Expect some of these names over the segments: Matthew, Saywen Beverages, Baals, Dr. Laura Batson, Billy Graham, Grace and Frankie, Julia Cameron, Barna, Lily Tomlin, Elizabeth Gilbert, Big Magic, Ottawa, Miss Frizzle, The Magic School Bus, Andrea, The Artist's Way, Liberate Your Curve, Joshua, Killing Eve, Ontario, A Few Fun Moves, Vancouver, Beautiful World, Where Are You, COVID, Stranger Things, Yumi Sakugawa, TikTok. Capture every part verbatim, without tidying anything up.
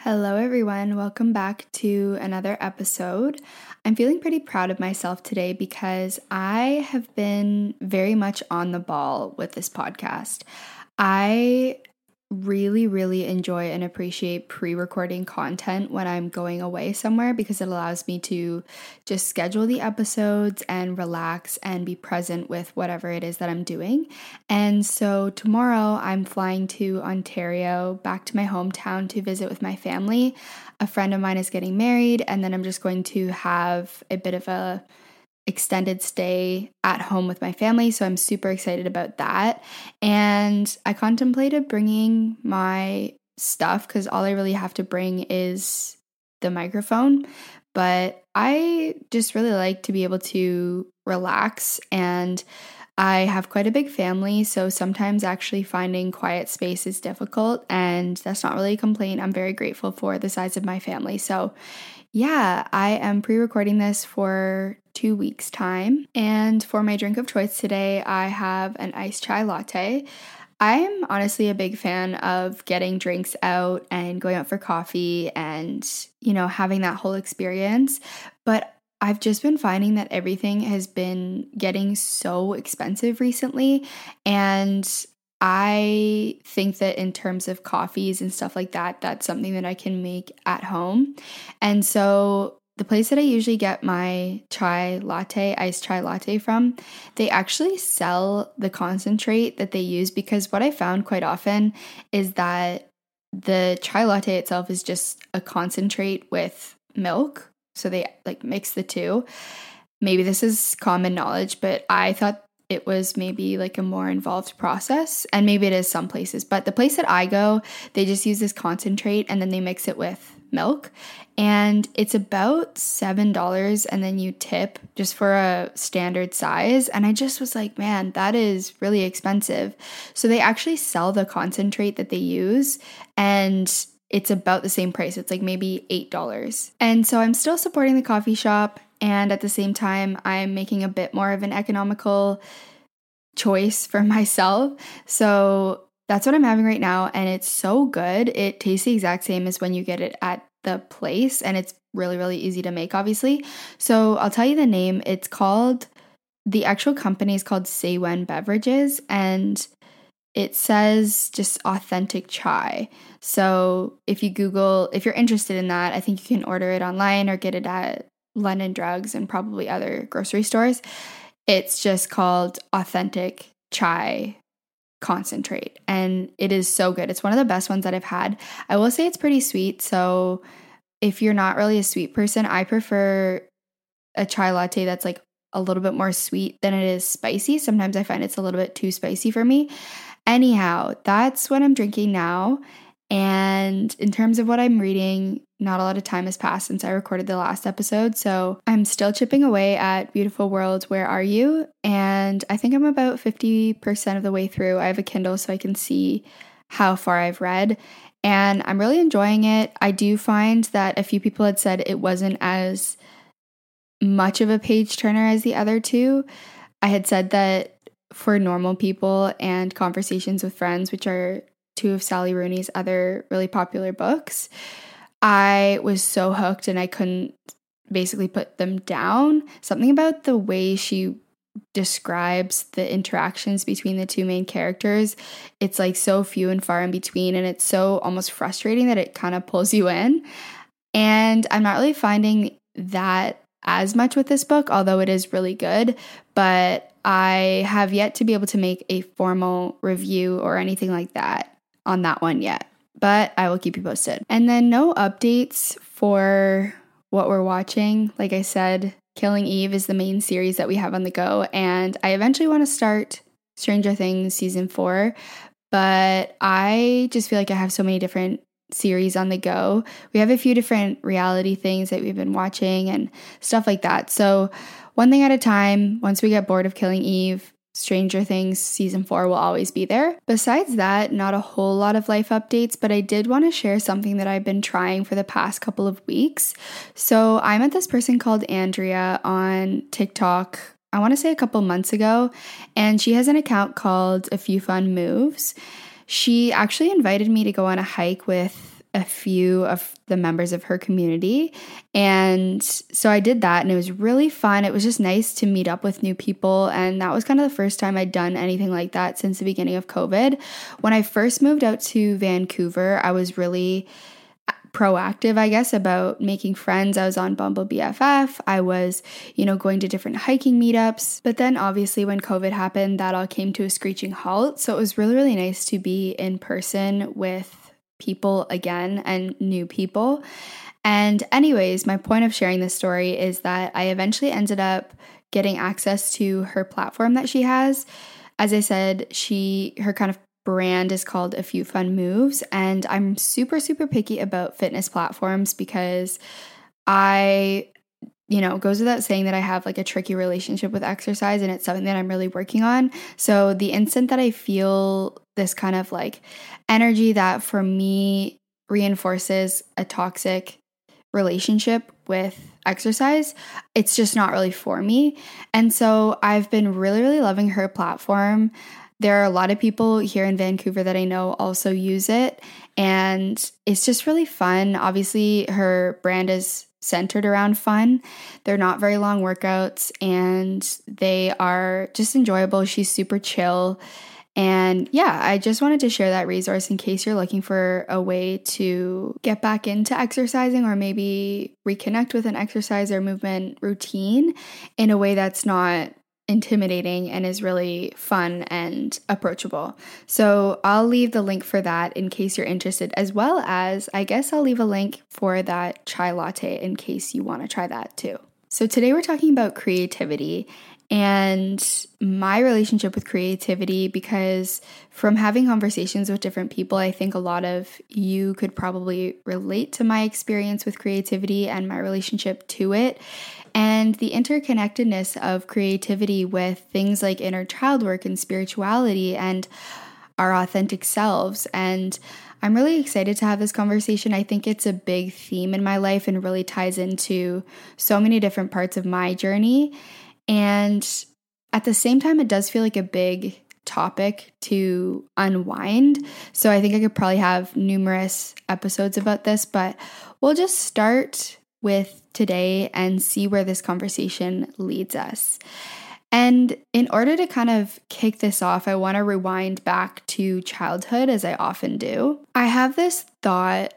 Hello everyone, welcome back to another episode. I'm feeling pretty proud of myself today because I have been very much on the ball with this podcast. I really, really enjoy and appreciate pre-recording content when I'm going away somewhere because it allows me to just schedule the episodes and relax and be present with whatever it is that I'm doing. And so tomorrow I'm flying to Ontario, back to my hometown to visit with my family. A friend of mine is getting married, and then I'm just going to have a bit of a extended stay at home with my family, so I'm super excited about that. And I contemplated bringing my stuff because all I really have to bring is the microphone, but I just really like to be able to relax, and I have quite a big family, so sometimes actually finding quiet space is difficult, and that's not really a complaint. I'm very grateful for the size of my family. So yeah, I am pre-recording this for two weeks' time. And for my drink of choice today, I have an iced chai latte. I'm honestly a big fan of getting drinks out and going out for coffee and, you know, having that whole experience. But I've just been finding that everything has been getting so expensive recently. And I think that in terms of coffees and stuff like that, that's something that I can make at home. And so the place that I usually get my chai latte, iced chai latte from, they actually sell the concentrate that they use, because what I found quite often is that the chai latte itself is just a concentrate with milk. So they like mix the two. Maybe this is common knowledge, but I thought it was maybe like a more involved process, and maybe it is some places, but the place that I go, they just use this concentrate and then they mix it with milk, and it's about seven dollars, and then you tip just for a standard size. And I just was like, man, that is really expensive. So they actually sell the concentrate that they use, and it's about the same price. It's like maybe eight dollars. And so I'm still supporting the coffee shop, and at the same time, I'm making a bit more of an economical choice for myself. So that's what I'm having right now. And it's so good. It tastes the exact same as when you get it at the place. And it's really, really easy to make, obviously. So I'll tell you the name. It's called, the actual company is called Saywen Beverages. And it says just authentic chai. So if you Google, if you're interested in that, I think you can order it online or get it at London Drugs and probably other grocery stores. It's just called authentic chai concentrate, and it is so good. It's one of the best ones that I've had. I will say it's pretty sweet, so if you're not really a sweet person, I prefer a chai latte that's like a little bit more sweet than it is spicy. Sometimes I find it's a little bit too spicy for me. Anyhow, that's what I'm drinking now. And in terms of what I'm reading, not a lot of time has passed since I recorded the last episode, so I'm still chipping away at Beautiful World, Where Are You? And I think I'm about fifty percent of the way through. I have a Kindle so I can see how far I've read, and I'm really enjoying it. I do find that a few people had said it wasn't as much of a page turner as the other two. I had said that for normal people and conversations with friends, which are two of Sally Rooney's other really popular books, I was so hooked and I couldn't basically put them down. Something about the way she describes the interactions between the two main characters, it's like so few and far in between, and it's so almost frustrating that it kind of pulls you in. And I'm not really finding that as much with this book, although it is really good, but I have yet to be able to make a formal review or anything like that on that one yet, but I will keep you posted. And then no updates for what we're watching. Like I said, Killing Eve is the main series that we have on the go, and I eventually want to start Stranger Things season four, but I just feel like I have so many different series on the go. We have a few different reality things that we've been watching and stuff like that. So one thing at a time. Once we get bored of Killing Eve, Stranger Things season four will always be there. Besides that, not a whole lot of life updates, but I did want to share something that I've been trying for the past couple of weeks. So I met this person called Andrea on TikTok, I want to say a couple months ago, and she has an account called A Few Fun Moves. She actually invited me to go on a hike with a few of the members of her community. And so I did that, and it was really fun. It was just nice to meet up with new people. And that was kind of the first time I'd done anything like that since the beginning of COVID. When I first moved out to Vancouver, I was really proactive, I guess, about making friends. I was on Bumble B F F. I was, you know, going to different hiking meetups. But then obviously when COVID happened, that all came to a screeching halt. So it was really, really nice to be in person with people again and new people. And anyways, my point of sharing this story is that I eventually ended up getting access to her platform that she has. As I said, she her kind of brand is called A Few Fun Moves, and I'm super super picky about fitness platforms because I you know, it goes without saying that I have like a tricky relationship with exercise, and it's something that I'm really working on. So the instant that I feel this kind of like energy that for me reinforces a toxic relationship with exercise, it's just not really for me. And so I've been really, really loving her platform. There are a lot of people here in Vancouver that I know also use it, and it's just really fun. Obviously, her brand is centered around fun. They're not very long workouts, and they are just enjoyable. She's super chill. And yeah, I just wanted to share that resource in case you're looking for a way to get back into exercising, or maybe reconnect with an exercise or movement routine in a way that's not intimidating and is really fun and approachable. So I'll leave the link for that in case you're interested, as well as I guess I'll leave a link for that chai latte in case you want to try that too. So today we're talking about creativity and my relationship with creativity, because from having conversations with different people, I think a lot of you could probably relate to my experience with creativity and my relationship to it, and the interconnectedness of creativity with things like inner child work and spirituality and our authentic selves. And I'm really excited to have this conversation. I think it's a big theme in my life and really ties into so many different parts of my journey. And at the same time, it does feel like a big topic to unwind. So I think I could probably have numerous episodes about this, but we'll just start with today and see where this conversation leads us. And in order to kind of kick this off, I want to rewind back to childhood, as I often do. I have this thought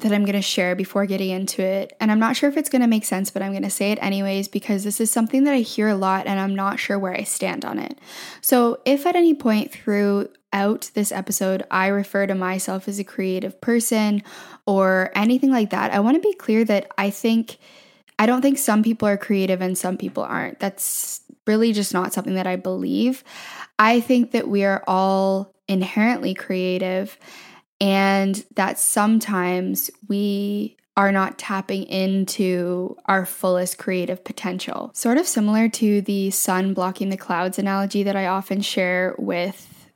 that I'm going to share before getting into it, and I'm not sure if it's going to make sense, but I'm going to say it anyways because this is something that I hear a lot and I'm not sure where I stand on it. So if at any point throughout this episode I refer to myself as a creative person or anything like that, I want to be clear that I think I don't think some people are creative and some people aren't. That's really just not something that I believe. I think that we are all inherently creative, and that sometimes we are not tapping into our fullest creative potential. Sort of similar to the sun blocking the clouds analogy that I often share with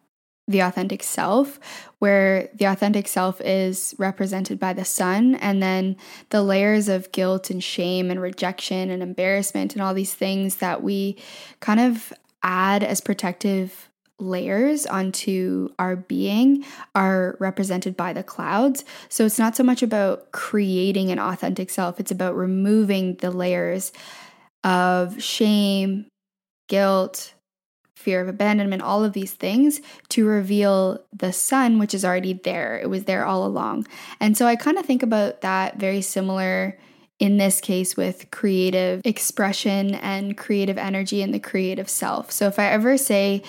the authentic self, where the authentic self is represented by the sun, and then the layers of guilt and shame and rejection and embarrassment and all these things that we kind of add as protective layers onto our being are represented by the clouds. So it's not so much about creating an authentic self, it's about removing the layers of shame, guilt, fear of abandonment, all of these things to reveal the sun, which is already there. It was there all along. And so I kind of think about that very similar in this case with creative expression and creative energy and the creative self. So if I ever say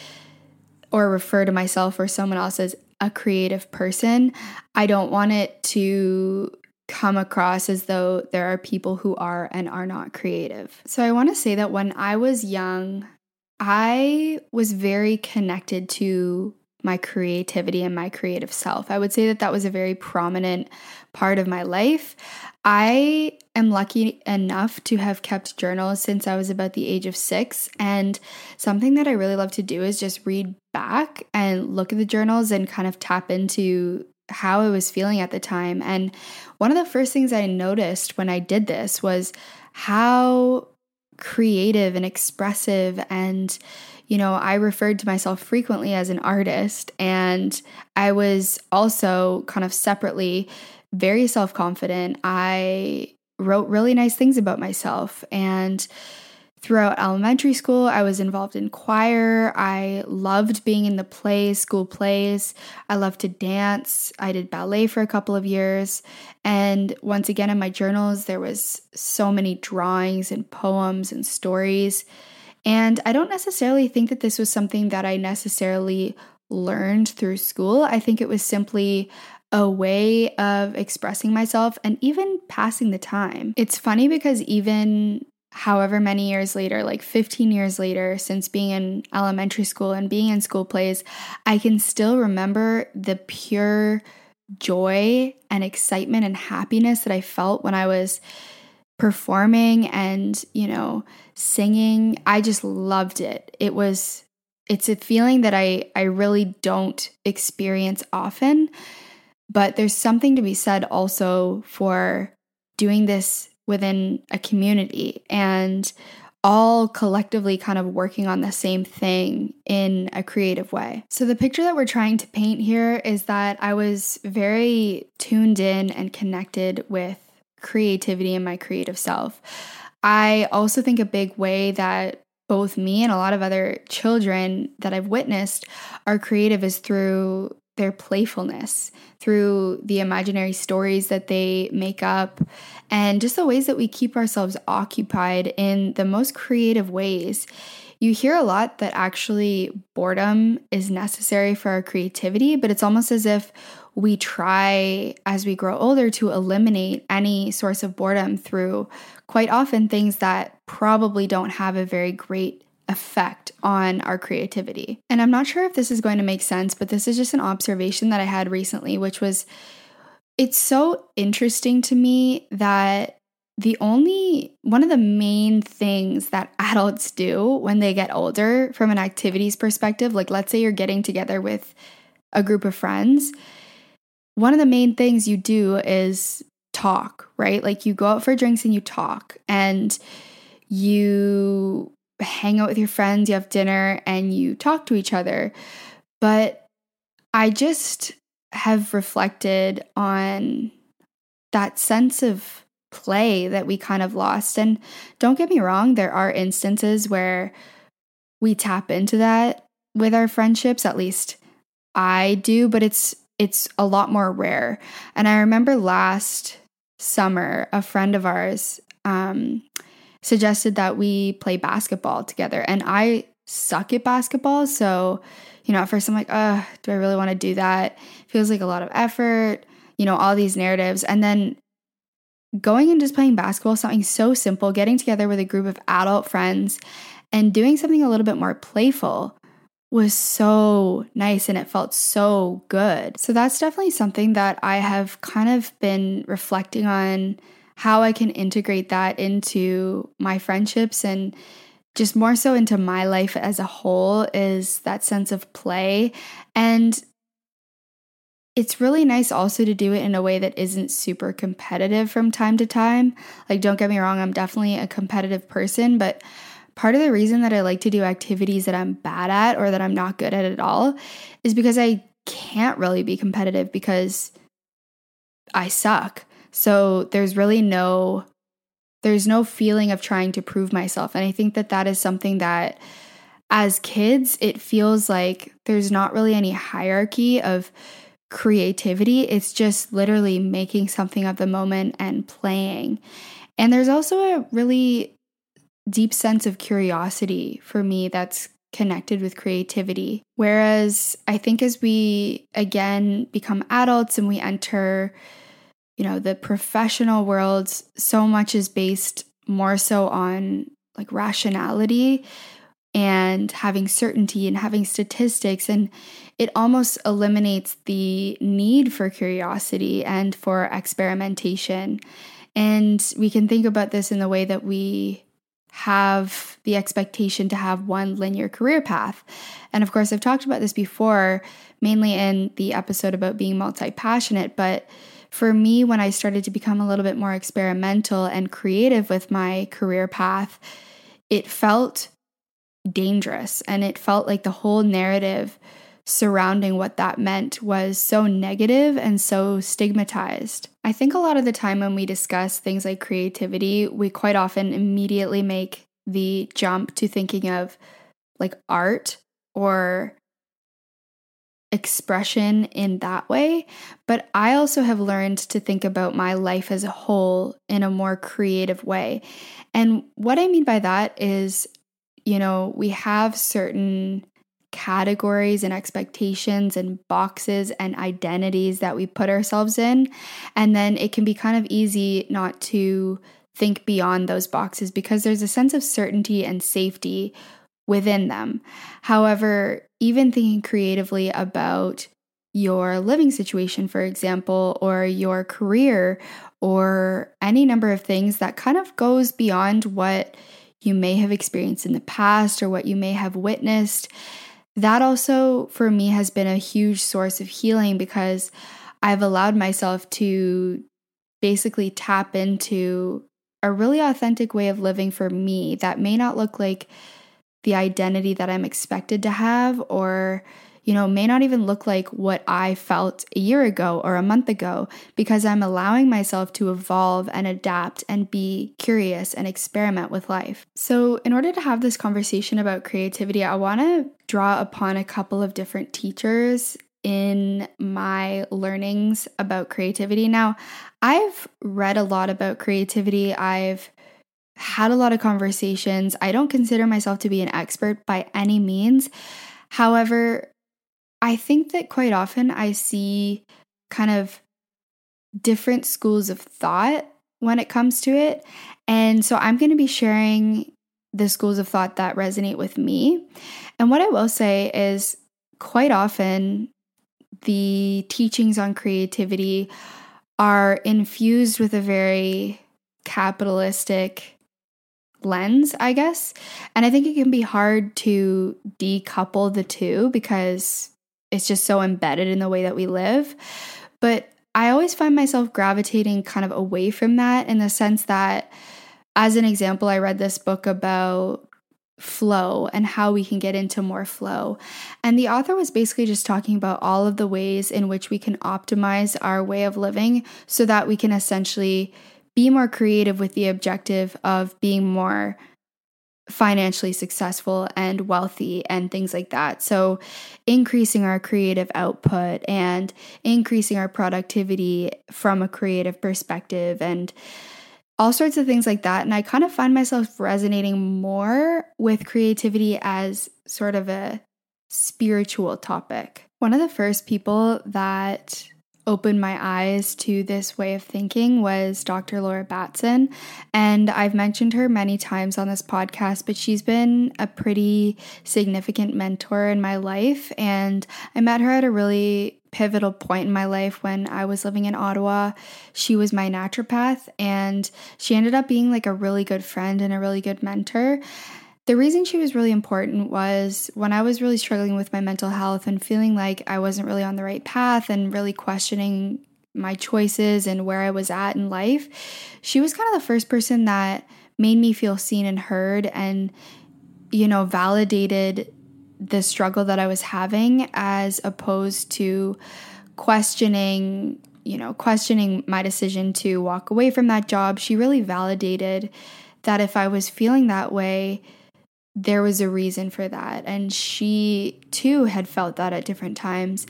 or refer to myself or someone else as a creative person, I don't want it to come across as though there are people who are and are not creative. So I want to say that when I was young, I was very connected to my creativity and my creative self. I would say that that was a very prominent part of my life. I am lucky enough to have kept journals since I was about the age of six, and something that I really love to do is just read back and look at the journals and kind of tap into how I was feeling at the time. And one of the first things I noticed when I did this was how creative and expressive, and you know, I referred to myself frequently as an artist, and I was also kind of separately very self-confident. I wrote really nice things about myself, and throughout elementary school, I was involved in choir. I loved being in the plays, school plays. I loved to dance. I did ballet for a couple of years. And once again, in my journals, there was so many drawings and poems and stories. And I don't necessarily think that this was something that I necessarily learned through school. I think it was simply a way of expressing myself and even passing the time. It's funny because even however many years later, like fifteen years later, since being in elementary school and being in school plays, I can still remember the pure joy and excitement and happiness that I felt when I was performing and, you know, singing. I just loved it. It was, it's a feeling that I, I really don't experience often, but there's something to be said also for doing this within a community and all collectively kind of working on the same thing in a creative way. So the picture that we're trying to paint here is that I was very tuned in and connected with creativity and my creative self. I also think a big way that both me and a lot of other children that I've witnessed are creative is through their playfulness, through the imaginary stories that they make up, and just the ways that we keep ourselves occupied in the most creative ways. You hear a lot that actually boredom is necessary for our creativity, but it's almost as if we try as we grow older to eliminate any source of boredom through quite often things that probably don't have a very great effect on our creativity. And I'm not sure if this is going to make sense, but this is just an observation that I had recently, which was, it's so interesting to me that the only, one of the main things that adults do when they get older from an activities perspective, like let's say you're getting together with a group of friends, one of the main things you do is talk, right? Like you go out for drinks and you talk and you hang out with your friends, you have dinner, and you talk to each other. But I just have reflected on that sense of play that we kind of lost. And don't get me wrong, there are instances where we tap into that with our friendships, at least I do, but it's it's a lot more rare. And I remember last summer, a friend of ours, um, suggested that we play basketball together. And I suck at basketball. So, you know, at first I'm like, oh, do I really want to do that? Feels like a lot of effort, you know, all these narratives. And then going and just playing basketball, something so simple, getting together with a group of adult friends and doing something a little bit more playful was so nice and it felt so good. So that's definitely something that I have kind of been reflecting on, how I can integrate that into my friendships and just more so into my life as a whole, is that sense of play. And it's really nice also to do it in a way that isn't super competitive from time to time. Like, don't get me wrong, I'm definitely a competitive person, but part of the reason that I like to do activities that I'm bad at or that I'm not good at at all is because I can't really be competitive because I suck. So there's really no, there's no feeling of trying to prove myself. And I think that that is something that as kids, it feels like there's not really any hierarchy of creativity. It's just literally making something of the moment and playing. And there's also a really deep sense of curiosity for me that's connected with creativity. Whereas I think as we, again, become adults and we enter, you know, the professional world, so much is based more so on like rationality and having certainty and having statistics. And it almost eliminates the need for curiosity and for experimentation. And we can think about this in the way that we have the expectation to have one linear career path. And of course, I've talked about this before, mainly in the episode about being multi-passionate. But for me, when I started to become a little bit more experimental and creative with my career path, it felt dangerous. And it felt like the whole narrative surrounding what that meant was so negative and so stigmatized. I think a lot of the time when we discuss things like creativity, we quite often immediately make the jump to thinking of like art or expression in that way. But I also have learned to think about my life as a whole in a more creative way. And what I mean by that is, you know, we have certain categories and expectations and boxes and identities that we put ourselves in. And then it can be kind of easy not to think beyond those boxes because there's a sense of certainty and safety within them. However, even thinking creatively about your living situation, for example, or your career, or any number of things that kind of goes beyond what you may have experienced in the past or what you may have witnessed. That also, for me, has been a huge source of healing because I've allowed myself to basically tap into a really authentic way of living for me that may not look like the identity that I'm expected to have, or, you know, may not even look like what I felt a year ago or a month ago, because I'm allowing myself to evolve and adapt and be curious and experiment with life. So in order to have this conversation about creativity, I want to draw upon a couple of different teachers in my learnings about creativity. Now, I've read a lot about creativity. I've had a lot of conversations. I don't consider myself to be an expert by any means. However, I think that quite often I see kind of different schools of thought when it comes to it. And so I'm going to be sharing the schools of thought that resonate with me. And what I will say is quite often the teachings on creativity are infused with a very capitalistic lens, I guess. And I think it can be hard to decouple the two because it's just so embedded in the way that we live. But I always find myself gravitating kind of away from that, in the sense that, as an example, I read this book about flow and how we can get into more flow. And the author was basically just talking about all of the ways in which we can optimize our way of living so that we can essentially be more creative with the objective of being more financially successful and wealthy and things like that. So increasing our creative output and increasing our productivity from a creative perspective and all sorts of things like that. And I kind of find myself resonating more with creativity as sort of a spiritual topic. One of the first people that opened my eyes to this way of thinking was Doctor Laura Batson. And I've mentioned her many times on this podcast, but she's been a pretty significant mentor in my life. And I met her at a really pivotal point in my life when I was living in Ottawa. She was my naturopath, and she ended up being like a really good friend and a really good mentor. The reason she was really important was when I was really struggling with my mental health and feeling like I wasn't really on the right path and really questioning my choices and where I was at in life, she was kind of the first person that made me feel seen and heard and, you know, validated the struggle that I was having, as opposed to questioning, you know, questioning my decision to walk away from that job. She really validated that if I was feeling that way, there was a reason for that. And she too had felt that at different times.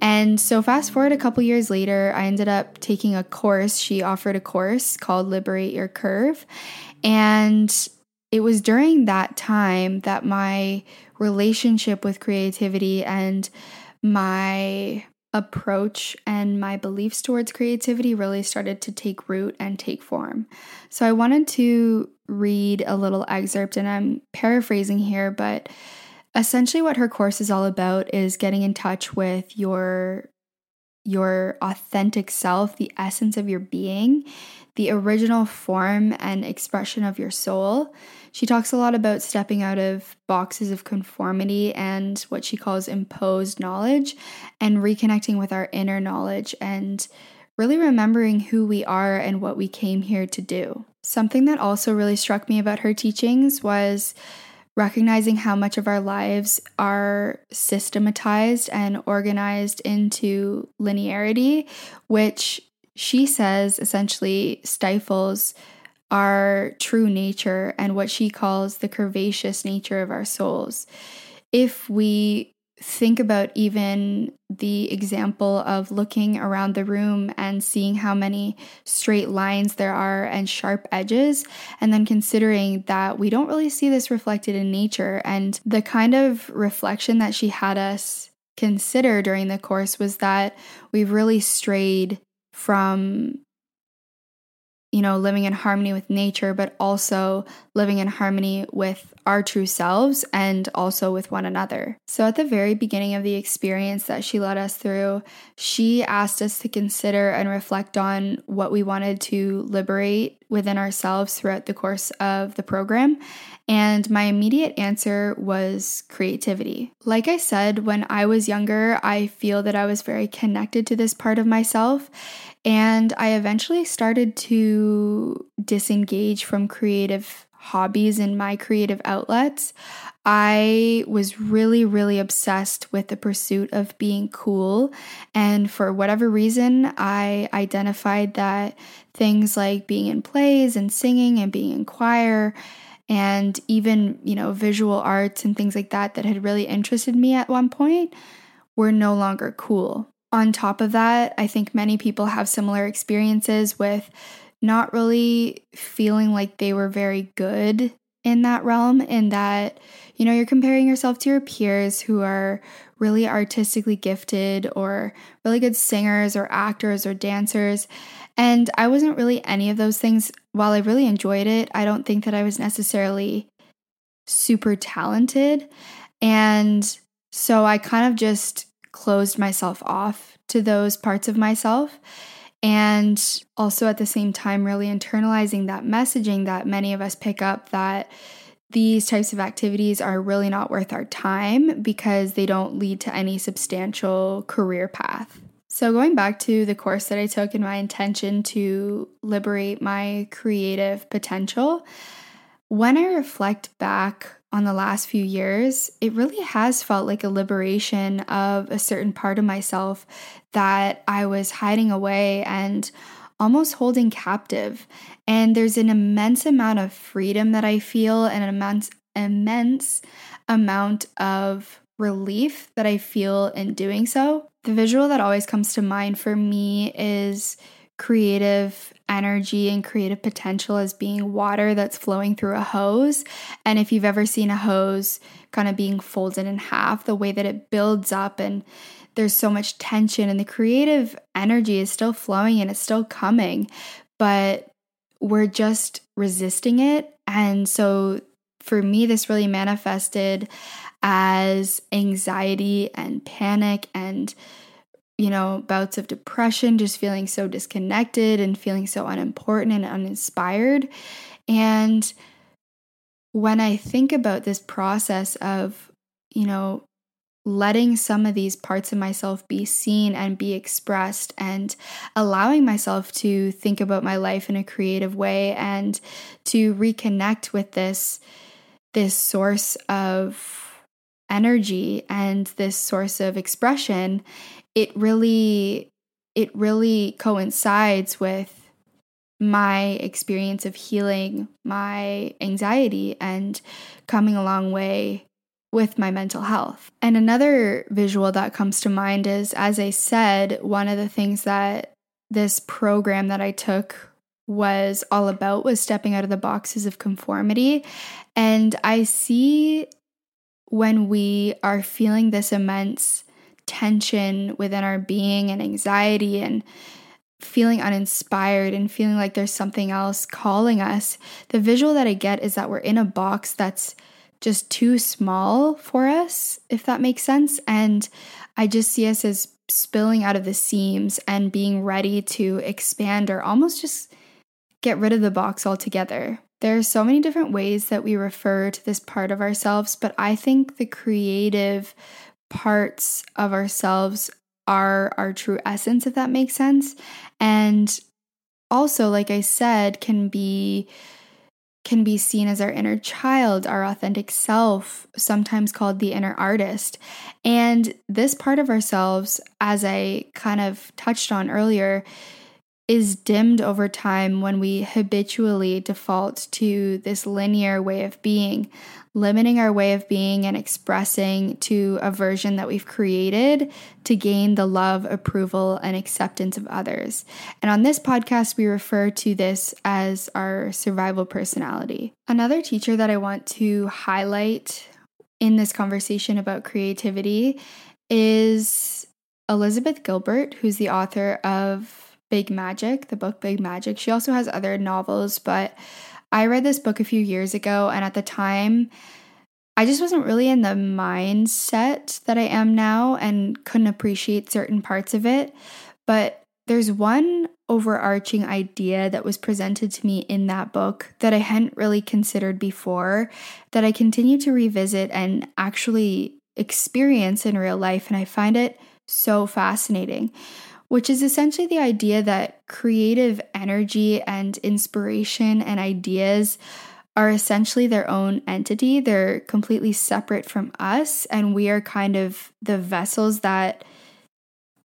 And so fast forward a couple years later, I ended up taking a course. She offered a course called Liberate Your Curve. And it was during that time that my relationship with creativity and my approach and my beliefs towards creativity really started to take root and take form. So I wanted to read a little excerpt, and I'm paraphrasing here, but essentially what her course is all about is getting in touch with your your authentic self, the essence of your being, the original form and expression of your soul. She talks a lot about stepping out of boxes of conformity and what she calls imposed knowledge, and reconnecting with our inner knowledge and really remembering who we are and what we came here to do. Something that also really struck me about her teachings was recognizing how much of our lives are systematized and organized into linearity, which she says essentially stifles our true nature and what she calls the curvaceous nature of our souls. If we think about even the example of looking around the room and seeing how many straight lines there are and sharp edges, and then considering that we don't really see this reflected in nature, and the kind of reflection that she had us consider during the course was that we've really strayed from, you know, living in harmony with nature, but also living in harmony with our true selves and also with one another. So at the very beginning of the experience that she led us through, she asked us to consider and reflect on what we wanted to liberate within ourselves throughout the course of the program. And my immediate answer was creativity. Like I said, when I was younger, I feel that I was very connected to this part of myself. And I eventually started to disengage from creative hobbies and my creative outlets. I was really, really obsessed with the pursuit of being cool. And for whatever reason, I identified that things like being in plays and singing and being in choir and even, you know, visual arts and things like that that had really interested me at one point were no longer cool. On top of that, I think many people have similar experiences with not really feeling like they were very good in that realm, in that, you know, you're comparing yourself to your peers who are really artistically gifted or really good singers or actors or dancers. And I wasn't really any of those things. While I really enjoyed it, I don't think that I was necessarily super talented. And so I kind of just closed myself off to those parts of myself, and also at the same time really internalizing that messaging that many of us pick up, that these types of activities are really not worth our time because they don't lead to any substantial career path. So going back to the course that I took and my intention to liberate my creative potential, when I reflect back on the last few years, it really has felt like a liberation of a certain part of myself that I was hiding away and almost holding captive. And there's an immense amount of freedom that I feel, and an immense, immense amount of relief that I feel in doing so. The visual that always comes to mind for me is creative energy and creative potential as being water that's flowing through a hose. And if you've ever seen a hose kind of being folded in half, the way that it builds up and there's so much tension, and the creative energy is still flowing and it's still coming, but we're just resisting it. And so for me, this really manifested as anxiety and panic and, you know, bouts of depression, just feeling so disconnected and feeling so unimportant and uninspired. And when I think about this process of, you know, letting some of these parts of myself be seen and be expressed, and allowing myself to think about my life in a creative way and to reconnect with this, this source of energy and this source of expression, It really, it really coincides with my experience of healing my anxiety and coming a long way with my mental health. And another visual that comes to mind is, as I said, one of the things that this program that I took was all about was stepping out of the boxes of conformity. And I see when we are feeling this immense tension within our being and anxiety and feeling uninspired and feeling like there's something else calling us, the visual that I get is that we're in a box that's just too small for us, if that makes sense. And I just see us as spilling out of the seams and being ready to expand or almost just get rid of the box altogether. There are so many different ways that we refer to this part of ourselves, but I think the creative parts of ourselves are our true essence, if that makes sense. And also, like I said, can be can be seen as our inner child, our authentic self, sometimes called the inner artist. And this part of ourselves, as I kind of touched on earlier, is dimmed over time when we habitually default to this linear way of being, limiting our way of being and expressing to a version that we've created to gain the love, approval, and acceptance of others. And on this podcast, we refer to this as our survival personality. Another teacher that I want to highlight in this conversation about creativity is Elizabeth Gilbert, who's the author of Big Magic, the book Big Magic. She also has other novels, but I read this book a few years ago, and at the time, I just wasn't really in the mindset that I am now and couldn't appreciate certain parts of it. But there's one overarching idea that was presented to me in that book that I hadn't really considered before, that I continue to revisit and actually experience in real life, and I find it so fascinating, which is essentially the idea that creative energy and inspiration and ideas are essentially their own entity. They're completely separate from us, and we are kind of the vessels that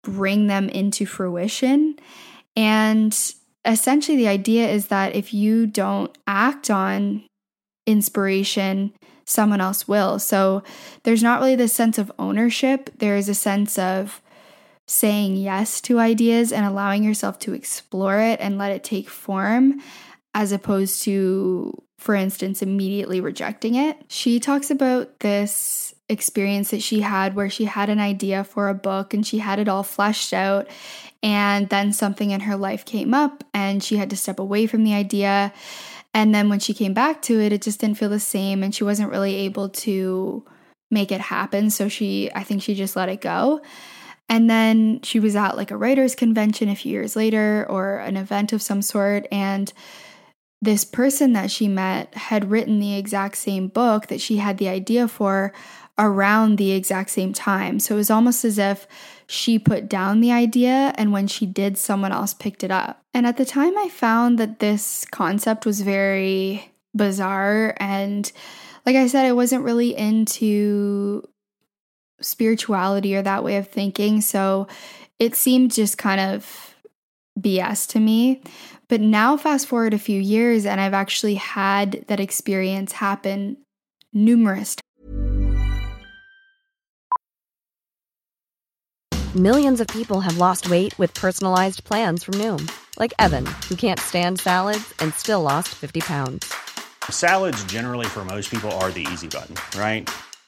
bring them into fruition. And essentially the idea is that if you don't act on inspiration, someone else will. So there's not really this sense of ownership. There is a sense of saying yes to ideas and allowing yourself to explore it and let it take form, as opposed to, for instance, immediately rejecting it. She talks about this experience that she had where she had an idea for a book and she had it all fleshed out, and then something in her life came up and she had to step away from the idea. And then when she came back to it, it just didn't feel the same, and she wasn't really able to make it happen. So she, I think she just let it go. And then she was at like a writer's convention a few years later, or an event of some sort, and this person that she met had written the exact same book that she had the idea for around the exact same time. So it was almost as if she put down the idea, and when she did, someone else picked it up. And at the time, I found that this concept was very bizarre, and like I said, I wasn't really into spirituality or that way of thinking, so it seemed just kind of B S to me. But now fast forward a few years, and I've actually had that experience happen numerous times. Millions of people have lost weight with personalized plans from Noom, like Evan, who can't stand salads and still lost fifty pounds. Salads generally for most people are the easy button, right?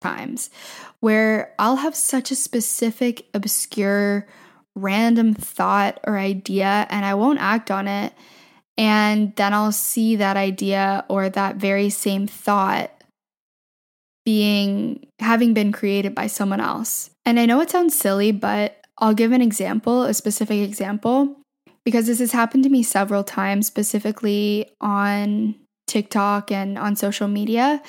Times where I'll have such a specific, obscure, random thought or idea, and I won't act on it. And then I'll see that idea or that very same thought being having been created by someone else. And I know it sounds silly, but I'll give an example, a specific example, because this has happened to me several times, specifically on TikTok and on social media.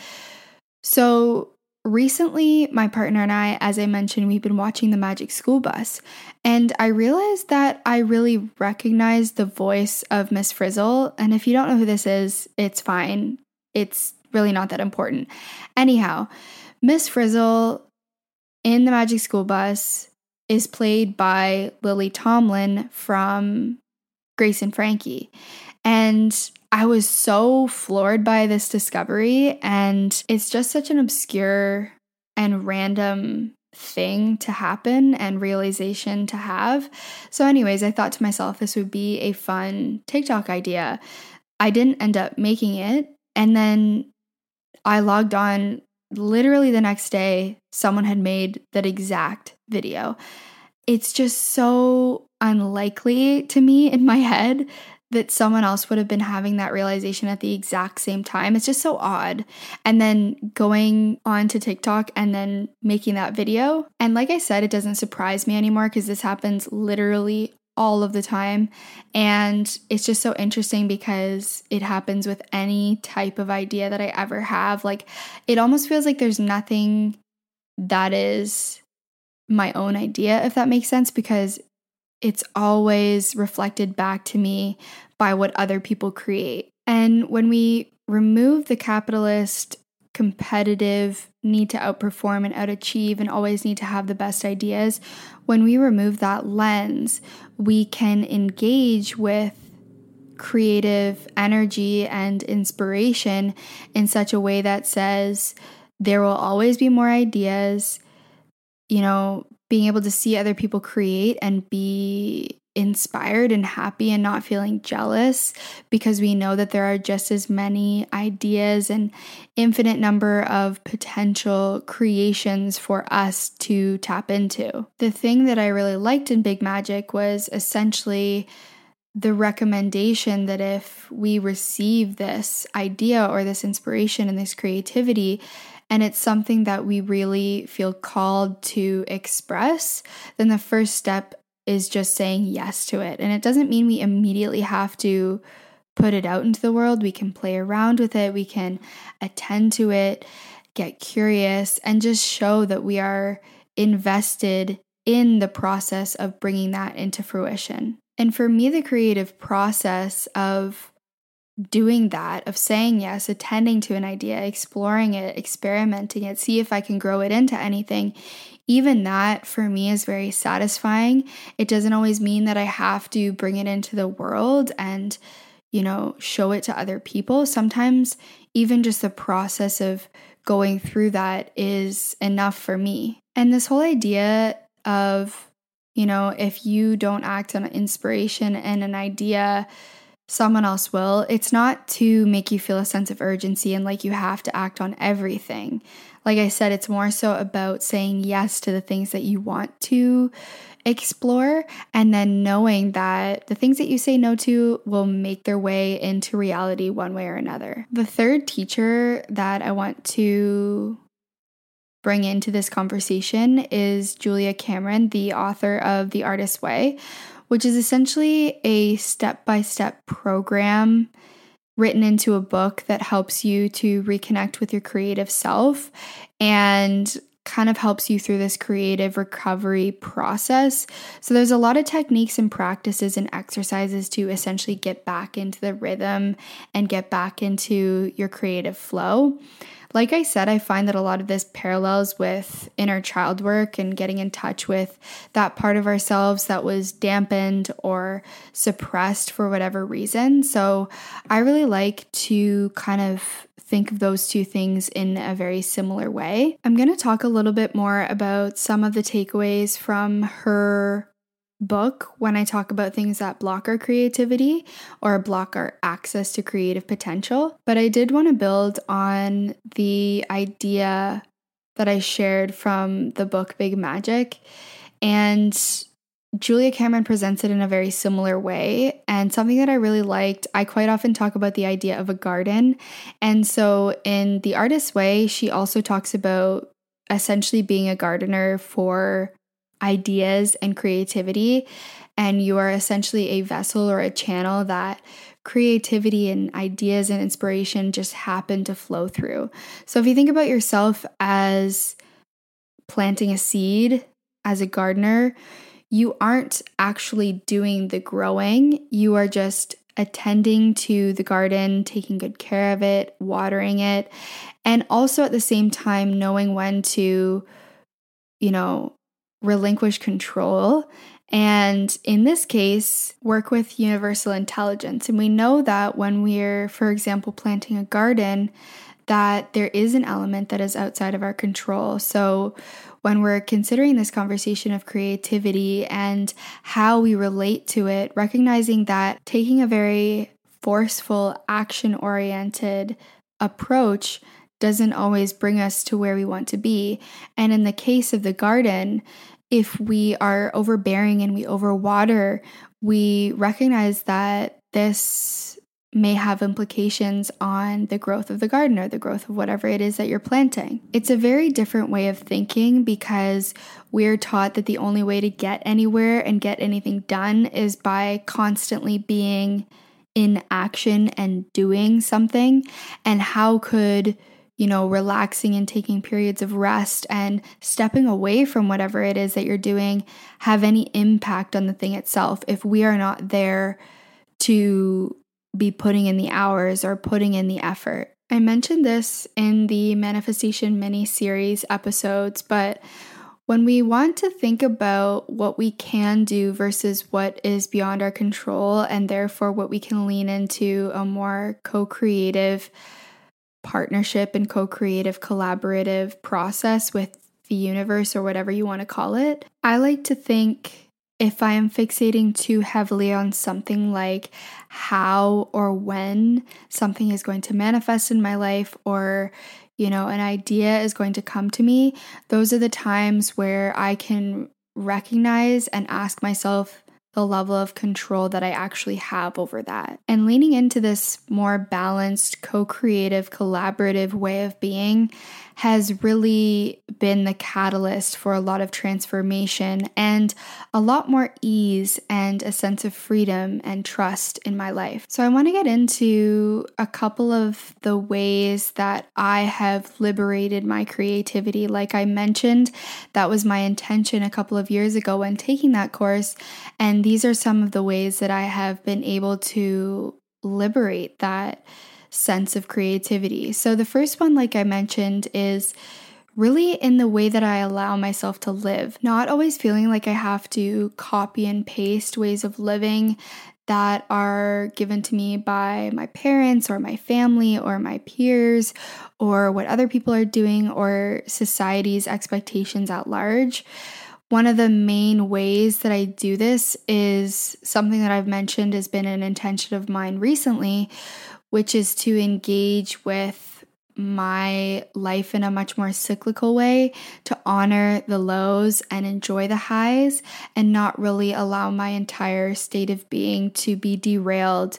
So recently, my partner and I, as I mentioned, we've been watching The Magic School Bus, and I realized that I really recognized the voice of Miss Frizzle, and if you don't know who this is, it's fine. It's really not that important. Anyhow, Miss Frizzle in The Magic School Bus is played by Lily Tomlin from Grace and Frankie, and I was so floored by this discovery, and it's just such an obscure and random thing to happen and realization to have. So anyways, I thought to myself, this would be a fun TikTok idea. I didn't end up making it, and then I logged on literally the next day, someone had made that exact video. It's just so unlikely to me in my head that someone else would have been having that realization at the exact same time. It's just so odd. And then going on to TikTok and then making that video. And like I said, it doesn't surprise me anymore because this happens literally all of the time. And it's just so interesting because it happens with any type of idea that I ever have. Like, it almost feels like there's nothing that is my own idea, if that makes sense, because it's always reflected back to me by what other people create. And when we remove the capitalist, competitive need to outperform and outachieve and always need to have the best ideas, when we remove that lens, we can engage with creative energy and inspiration in such a way that says there will always be more ideas, you know, being able to see other people create and be inspired and happy and not feeling jealous because we know that there are just as many ideas and infinite number of potential creations for us to tap into. The thing that I really liked in Big Magic was essentially the recommendation that if we receive this idea or this inspiration and this creativity, and it's something that we really feel called to express, then the first step is just saying yes to it. And it doesn't mean we immediately have to put it out into the world. We can play around with it. We can attend to it, get curious, and just show that we are invested in the process of bringing that into fruition. And for me, the creative process of doing that, of saying yes, attending to an idea, exploring it, experimenting it, see if I can grow it into anything, even that for me is very satisfying. It doesn't always mean that I have to bring it into the world and, you know, show it to other people. Sometimes even just the process of going through that is enough for me. And this whole idea of, you know, if you don't act on inspiration and an idea, someone else will. It's not to make you feel a sense of urgency and like you have to act on everything. Like I said, it's more so about saying yes to the things that you want to explore, and then knowing that the things that you say no to will make their way into reality one way or another. The third teacher that I want to bring into this conversation is Julia Cameron, the author of The Artist's Way, which is essentially a step-by-step program written into a book that helps you to reconnect with your creative self and kind of helps you through this creative recovery process. So there's a lot of techniques and practices and exercises to essentially get back into the rhythm and get back into your creative flow. Like I said, I find that a lot of this parallels with inner child work and getting in touch with that part of ourselves that was dampened or suppressed for whatever reason. So I really like to kind of think of those two things in a very similar way. I'm going to talk a little bit more about some of the takeaways from her book when I talk about things that block our creativity or block our access to creative potential. But I did want to build on the idea that I shared from the book Big Magic. And Julia Cameron presents it in a very similar way. And something that I really liked, I quite often talk about the idea of a garden. And so in The Artist's Way, she also talks about essentially being a gardener for ideas and creativity, and you are essentially a vessel or a channel that creativity and ideas and inspiration just happen to flow through. So if you think about yourself as planting a seed, as a gardener, you aren't actually doing the growing. You are just attending to the garden, taking good care of it, watering it, and also at the same time knowing when to, you know, relinquish control, and in this case, work with universal intelligence. And we know that when we're, for example, planting a garden, that there is an element that is outside of our control. So when we're considering this conversation of creativity and how we relate to it, recognizing that taking a very forceful, action-oriented approach doesn't always bring us to where we want to be. And in the case of the garden, if we are overbearing and we overwater, we recognize that this may have implications on the growth of the garden or the growth of whatever it is that you're planting. It's a very different way of thinking because we're taught that the only way to get anywhere and get anything done is by constantly being in action and doing something. And how could you know, relaxing and taking periods of rest and stepping away from whatever it is that you're doing have any impact on the thing itself if we are not there to be putting in the hours or putting in the effort? I mentioned this in the manifestation mini-series episodes, but when we want to think about what we can do versus what is beyond our control and therefore what we can lean into a more co-creative partnership and co-creative collaborative process with the universe or whatever you want to call it. I like to think if I am fixating too heavily on something like how or when something is going to manifest in my life or, you know, an idea is going to come to me, those are the times where I can recognize and ask myself the level of control that I actually have over that. And leaning into this more balanced, co-creative, collaborative way of being has really been the catalyst for a lot of transformation and a lot more ease and a sense of freedom and trust in my life. So I want to get into a couple of the ways that I have liberated my creativity. Like I mentioned, that was my intention a couple of years ago when taking that course, and these are some of the ways that I have been able to liberate that sense of creativity. So the first one, like I mentioned, is really in the way that I allow myself to live. Not always feeling like I have to copy and paste ways of living that are given to me by my parents or my family or my peers or what other people are doing or society's expectations at large. One of the main ways that I do this is something that I've mentioned has been an intention of mine recently, which is to engage with my life in a much more cyclical way, to honor the lows and enjoy the highs and not really allow my entire state of being to be derailed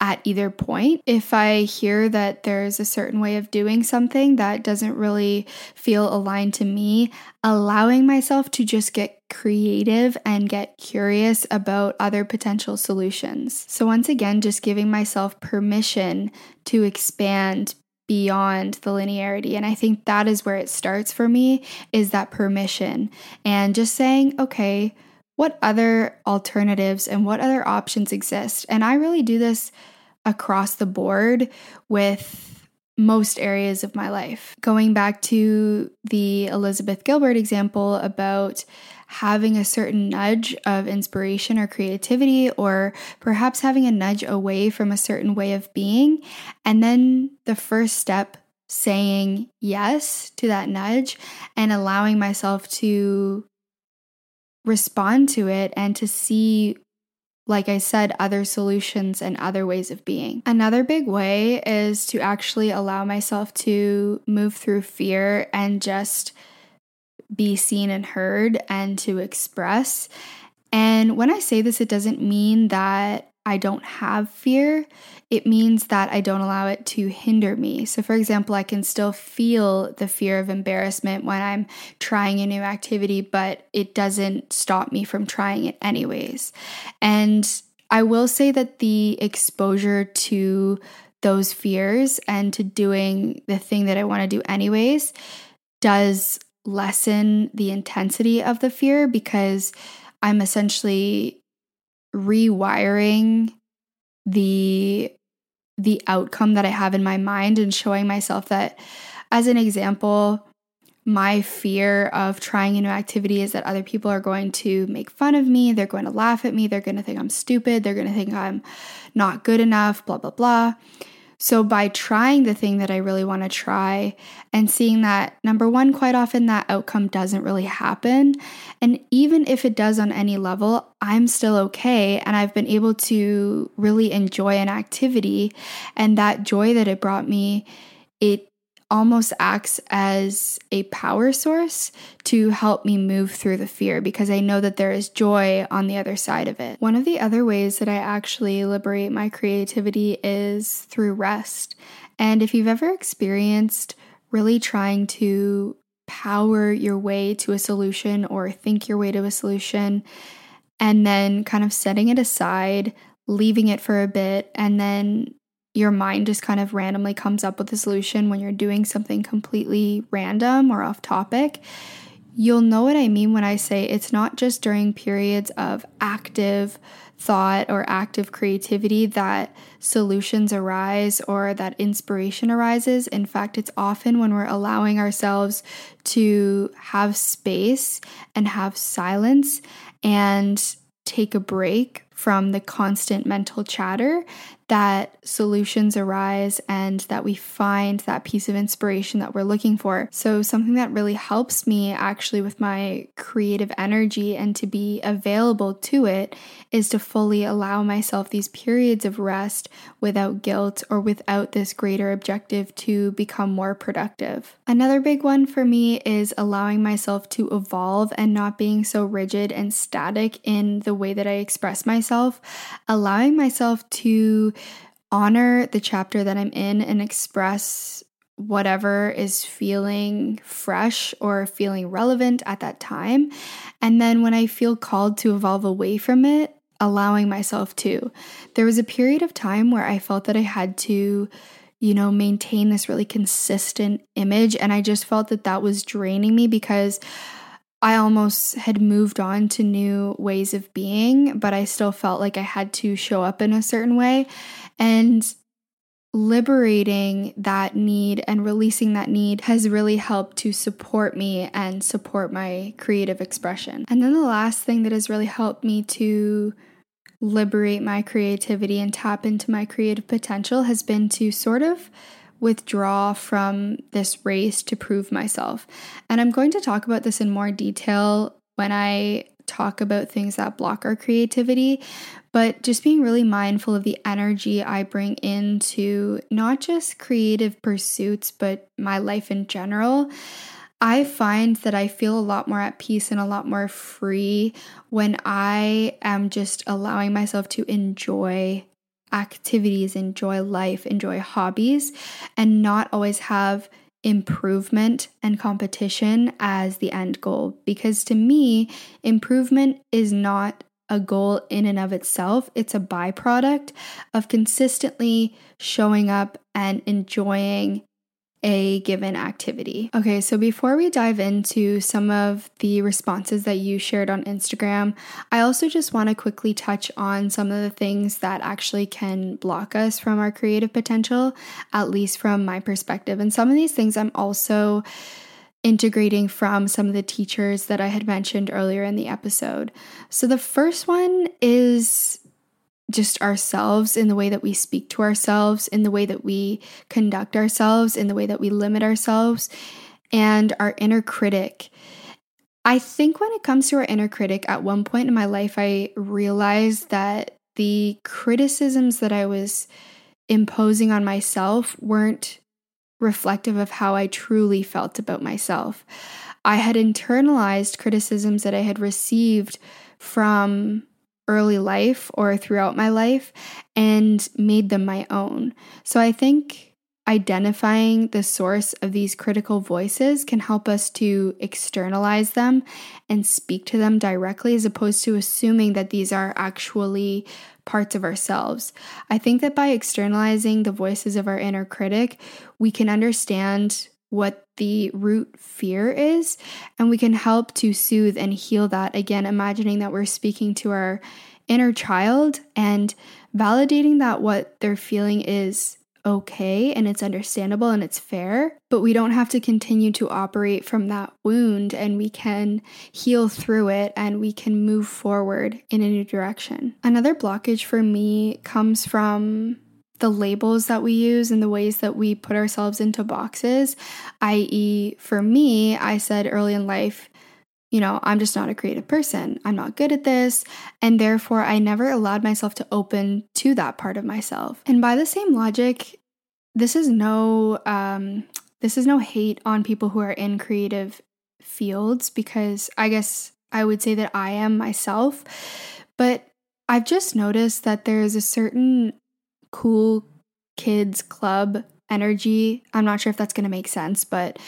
at either point. If I hear that there's a certain way of doing something that doesn't really feel aligned to me, allowing myself to just get creative and get curious about other potential solutions. So once again, just giving myself permission to expand beyond the linearity. And I think that is where it starts for me, is that permission and just saying, okay, what other alternatives and what other options exist? And I really do this across the board with most areas of my life. Going back to the Elizabeth Gilbert example about having a certain nudge of inspiration or creativity, or perhaps having a nudge away from a certain way of being, and then the first step saying yes to that nudge and allowing myself to respond to it and to see, like I said, other solutions and other ways of being. Another big way is to actually allow myself to move through fear and just be seen and heard and to express. And when I say this, it doesn't mean that I don't have fear. It means that I don't allow it to hinder me. So for example, I can still feel the fear of embarrassment when I'm trying a new activity, but it doesn't stop me from trying it anyways. And I will say that the exposure to those fears and to doing the thing that I want to do anyways does lessen the intensity of the fear, because I'm essentially rewiring the the outcome that I have in my mind and showing myself that, as an example, my fear of trying a new activity is that other people are going to make fun of me, they're going to laugh at me, they're going to think I'm stupid, they're going to think I'm not good enough, blah, blah, blah. So by trying the thing that I really want to try and seeing that, number one, quite often that outcome doesn't really happen. And even if it does on any level, I'm still okay. And I've been able to really enjoy an activity, and that joy that it brought me, it almost acts as a power source to help me move through the fear, because I know that there is joy on the other side of it. One of the other ways that I actually liberate my creativity is through rest. And if you've ever experienced really trying to power your way to a solution or think your way to a solution, and then kind of setting it aside, leaving it for a bit, and then your mind just kind of randomly comes up with a solution when you're doing something completely random or off topic, you'll know what I mean when I say it's not just during periods of active thought or active creativity that solutions arise or that inspiration arises. In fact, it's often when we're allowing ourselves to have space and have silence and take a break from the constant mental chatter that solutions arise and that we find that piece of inspiration that we're looking for. So something that really helps me actually with my creative energy and to be available to it is to fully allow myself these periods of rest without guilt or without this greater objective to become more productive. Another big one for me is allowing myself to evolve and not being so rigid and static in the way that I express myself. Myself, allowing myself to honor the chapter that I'm in and express whatever is feeling fresh or feeling relevant at that time. And then when I feel called to evolve away from it, allowing myself to. There was a period of time where I felt that I had to, you know, maintain this really consistent image. And I just felt that that was draining me, because I almost had moved on to new ways of being, but I still felt like I had to show up in a certain way. And liberating that need and releasing that need has really helped to support me and support my creative expression. And then the last thing that has really helped me to liberate my creativity and tap into my creative potential has been to sort of withdraw from this race to prove myself. And I'm going to talk about this in more detail when I talk about things that block our creativity, but just being really mindful of the energy I bring into not just creative pursuits, but my life in general. I find that I feel a lot more at peace and a lot more free when I am just allowing myself to enjoy activities, enjoy life, enjoy hobbies, and not always have improvement and competition as the end goal. Because to me, improvement is not a goal in and of itself. It's a byproduct of consistently showing up and enjoying a given activity. Okay, so before we dive into some of the responses that you shared on Instagram, I also just want to quickly touch on some of the things that actually can block us from our creative potential, at least from my perspective. And some of these things I'm also integrating from some of the teachers that I had mentioned earlier in the episode. So the first one is just ourselves, in the way that we speak to ourselves, in the way that we conduct ourselves, in the way that we limit ourselves, and our inner critic. I think when it comes to our inner critic, at one point in my life, I realized that the criticisms that I was imposing on myself weren't reflective of how I truly felt about myself. I had internalized criticisms that I had received from early life or throughout my life and made them my own. So I think identifying the source of these critical voices can help us to externalize them and speak to them directly, as opposed to assuming that these are actually parts of ourselves. I think that by externalizing the voices of our inner critic, we can understand what the root fear is, and we can help to soothe and heal that. Again, imagining that we're speaking to our inner child and validating that what they're feeling is okay and it's understandable and it's fair, but we don't have to continue to operate from that wound, and we can heal through it and we can move forward in a new direction. Another blockage for me comes from the labels that we use and the ways that we put ourselves into boxes, that is, for me, I said early in life, you know, I'm just not a creative person. I'm not good at this. And therefore, I never allowed myself to open to that part of myself. And by the same logic, this is no, um, this is no hate on people who are in creative fields, because I guess I would say that I am myself. But I've just noticed that there is a certain cool kids club energy. I'm not sure if that's going to make sense, but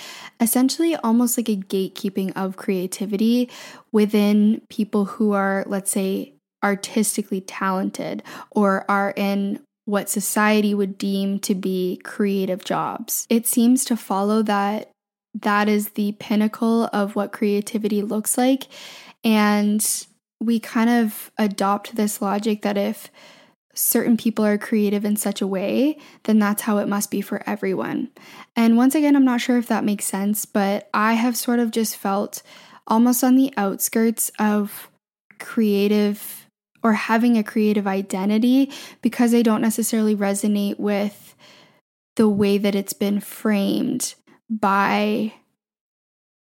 essentially almost like a gatekeeping of creativity within people who are, let's say, artistically talented or are in what society would deem to be creative jobs. It seems to follow that that is the pinnacle of what creativity looks like. And we kind of adopt this logic that if certain people are creative in such a way, then that's how it must be for everyone. And once again, I'm not sure if that makes sense, but I have sort of just felt almost on the outskirts of creative or having a creative identity, because I don't necessarily resonate with the way that it's been framed by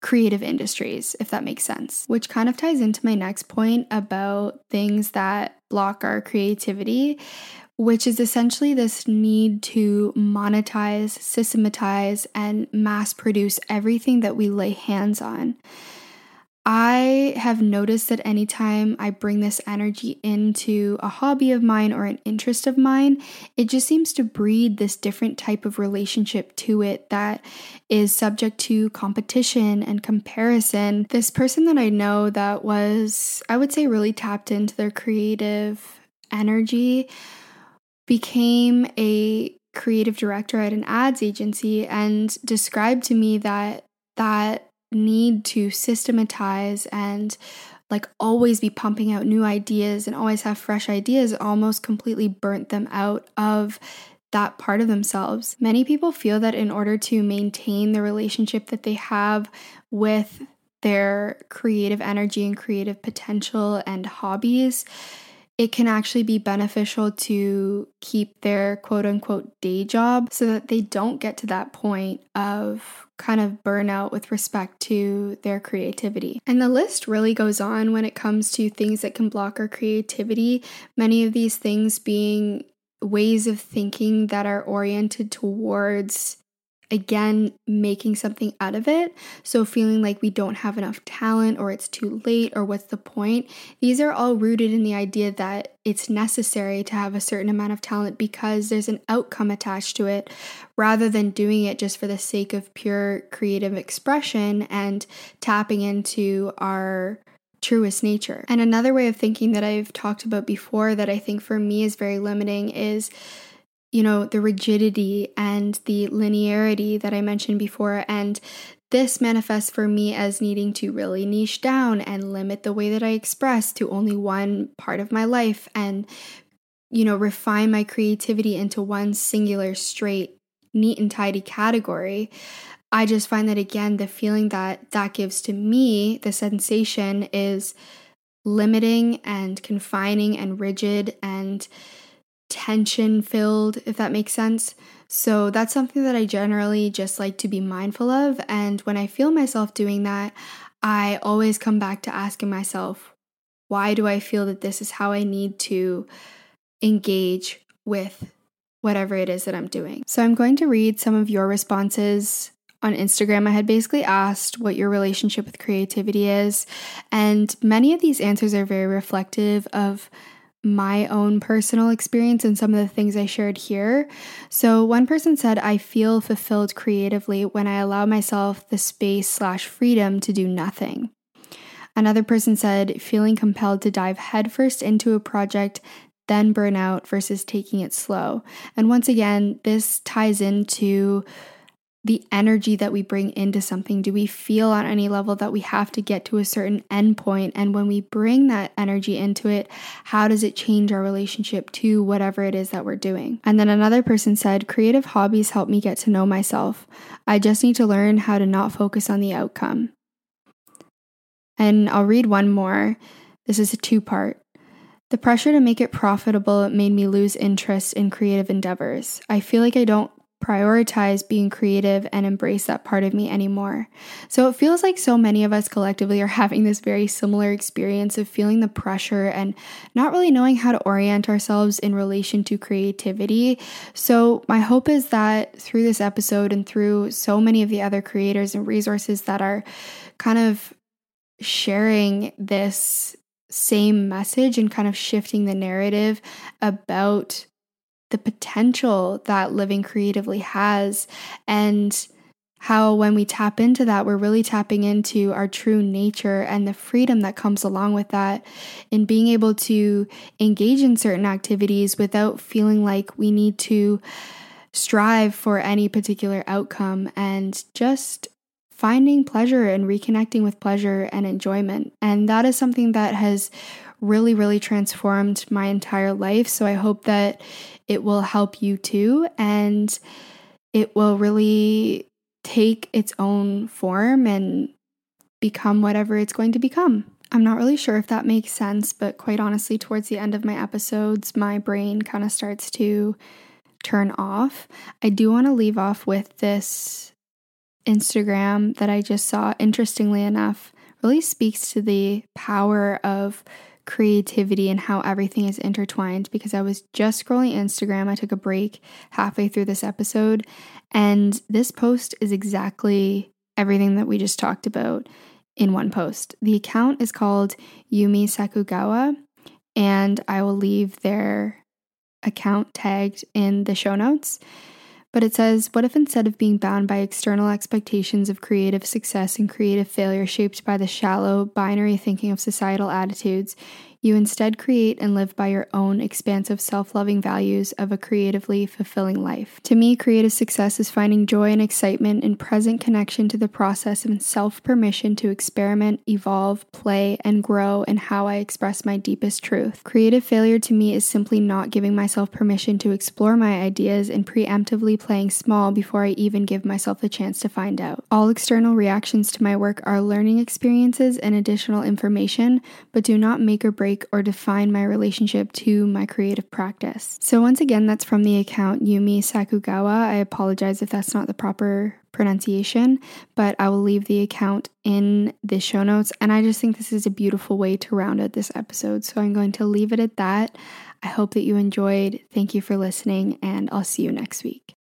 creative industries, if that makes sense. Which kind of ties into my next point about things that block our creativity, which is essentially this need to monetize, systematize, and mass produce everything that we lay hands on. I have noticed that anytime I bring this energy into a hobby of mine or an interest of mine, it just seems to breed this different type of relationship to it that is subject to competition and comparison. This person that I know that was, I would say, really tapped into their creative energy became a creative director at an ads agency and described to me that that need to systematize and like always be pumping out new ideas and always have fresh ideas almost completely burnt them out of that part of themselves. Many people feel that in order to maintain the relationship that they have with their creative energy and creative potential and hobbies, it can actually be beneficial to keep their quote-unquote day job so that they don't get to that point of kind of burnout with respect to their creativity. And the list really goes on when it comes to things that can block our creativity, many of these things being ways of thinking that are oriented towards, again, making something out of it. So feeling like we don't have enough talent, or it's too late, or what's the point? These are all rooted in the idea that it's necessary to have a certain amount of talent because there's an outcome attached to it, rather than doing it just for the sake of pure creative expression and tapping into our truest nature. And another way of thinking that I've talked about before that I think for me is very limiting is, you know, the rigidity and the linearity that I mentioned before. And this manifests for me as needing to really niche down and limit the way that I express to only one part of my life and, you know, refine my creativity into one singular, straight, neat and tidy category. I just find that, again, the feeling that that gives to me, the sensation, is limiting and confining and rigid and tension filled, if that makes sense. So that's something that I generally just like to be mindful of. And when I feel myself doing that, I always come back to asking myself, why do I feel that this is how I need to engage with whatever it is that I'm doing? So I'm going to read some of your responses on Instagram. I had basically asked what your relationship with creativity is, and many of these answers are very reflective of my own personal experience and some of the things I shared here. So one person said, I feel fulfilled creatively when I allow myself the space slash freedom to do nothing. Another person said, feeling compelled to dive headfirst into a project, then burn out versus taking it slow. And once again, this ties into the energy that we bring into something. Do we feel on any level that we have to get to a certain endpoint? And when we bring that energy into it, how does it change our relationship to whatever it is that we're doing? And then another person said, creative hobbies help me get to know myself. I just need to learn how to not focus on the outcome. And I'll read one more. This is a two-part. The pressure to make it profitable made me lose interest in creative endeavors. I feel like I don't prioritize being creative and embrace that part of me anymore. So it feels like so many of us collectively are having this very similar experience of feeling the pressure and not really knowing how to orient ourselves in relation to creativity. So my hope is that through this episode and through so many of the other creators and resources that are kind of sharing this same message and kind of shifting the narrative about the potential that living creatively has, and how when we tap into that, we're really tapping into our true nature and the freedom that comes along with that, and being able to engage in certain activities without feeling like we need to strive for any particular outcome, and just finding pleasure and reconnecting with pleasure and enjoyment. And that is something that has really, really transformed my entire life. So I hope that it will help you too, and it will really take its own form and become whatever it's going to become. I'm not really sure if that makes sense, but quite honestly, towards the end of my episodes, my brain kind of starts to turn off. I do want to leave off with this Instagram that I just saw, interestingly enough, really speaks to the power of creativity and how everything is intertwined, because I was just scrolling Instagram. I took a break halfway through this episode, and this post is exactly everything that we just talked about in one post. The account is called Yumi Sakugawa, and I will leave their account tagged in the show notes. But it says, what if instead of being bound by external expectations of creative success and creative failure shaped by the shallow, binary thinking of societal attitudes, you instead create and live by your own expansive, self-loving values of a creatively fulfilling life? To me, creative success is finding joy and excitement in present connection to the process and self-permission to experiment, evolve, play, and grow in how I express my deepest truth. Creative failure to me is simply not giving myself permission to explore my ideas and preemptively playing small before I even give myself the chance to find out. All external reactions to my work are learning experiences and additional information, but do not make or break break or define my relationship to my creative practice. So once again, that's from the account Yumi Sakugawa. I apologize if that's not the proper pronunciation, but I will leave the account in the show notes. And I just think this is a beautiful way to round out this episode. So I'm going to leave it at that. I hope that you enjoyed. Thank you for listening, and I'll see you next week.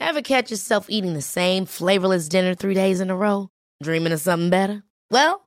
Ever catch yourself eating the same flavorless dinner three days in a row? Dreaming of something better? Well,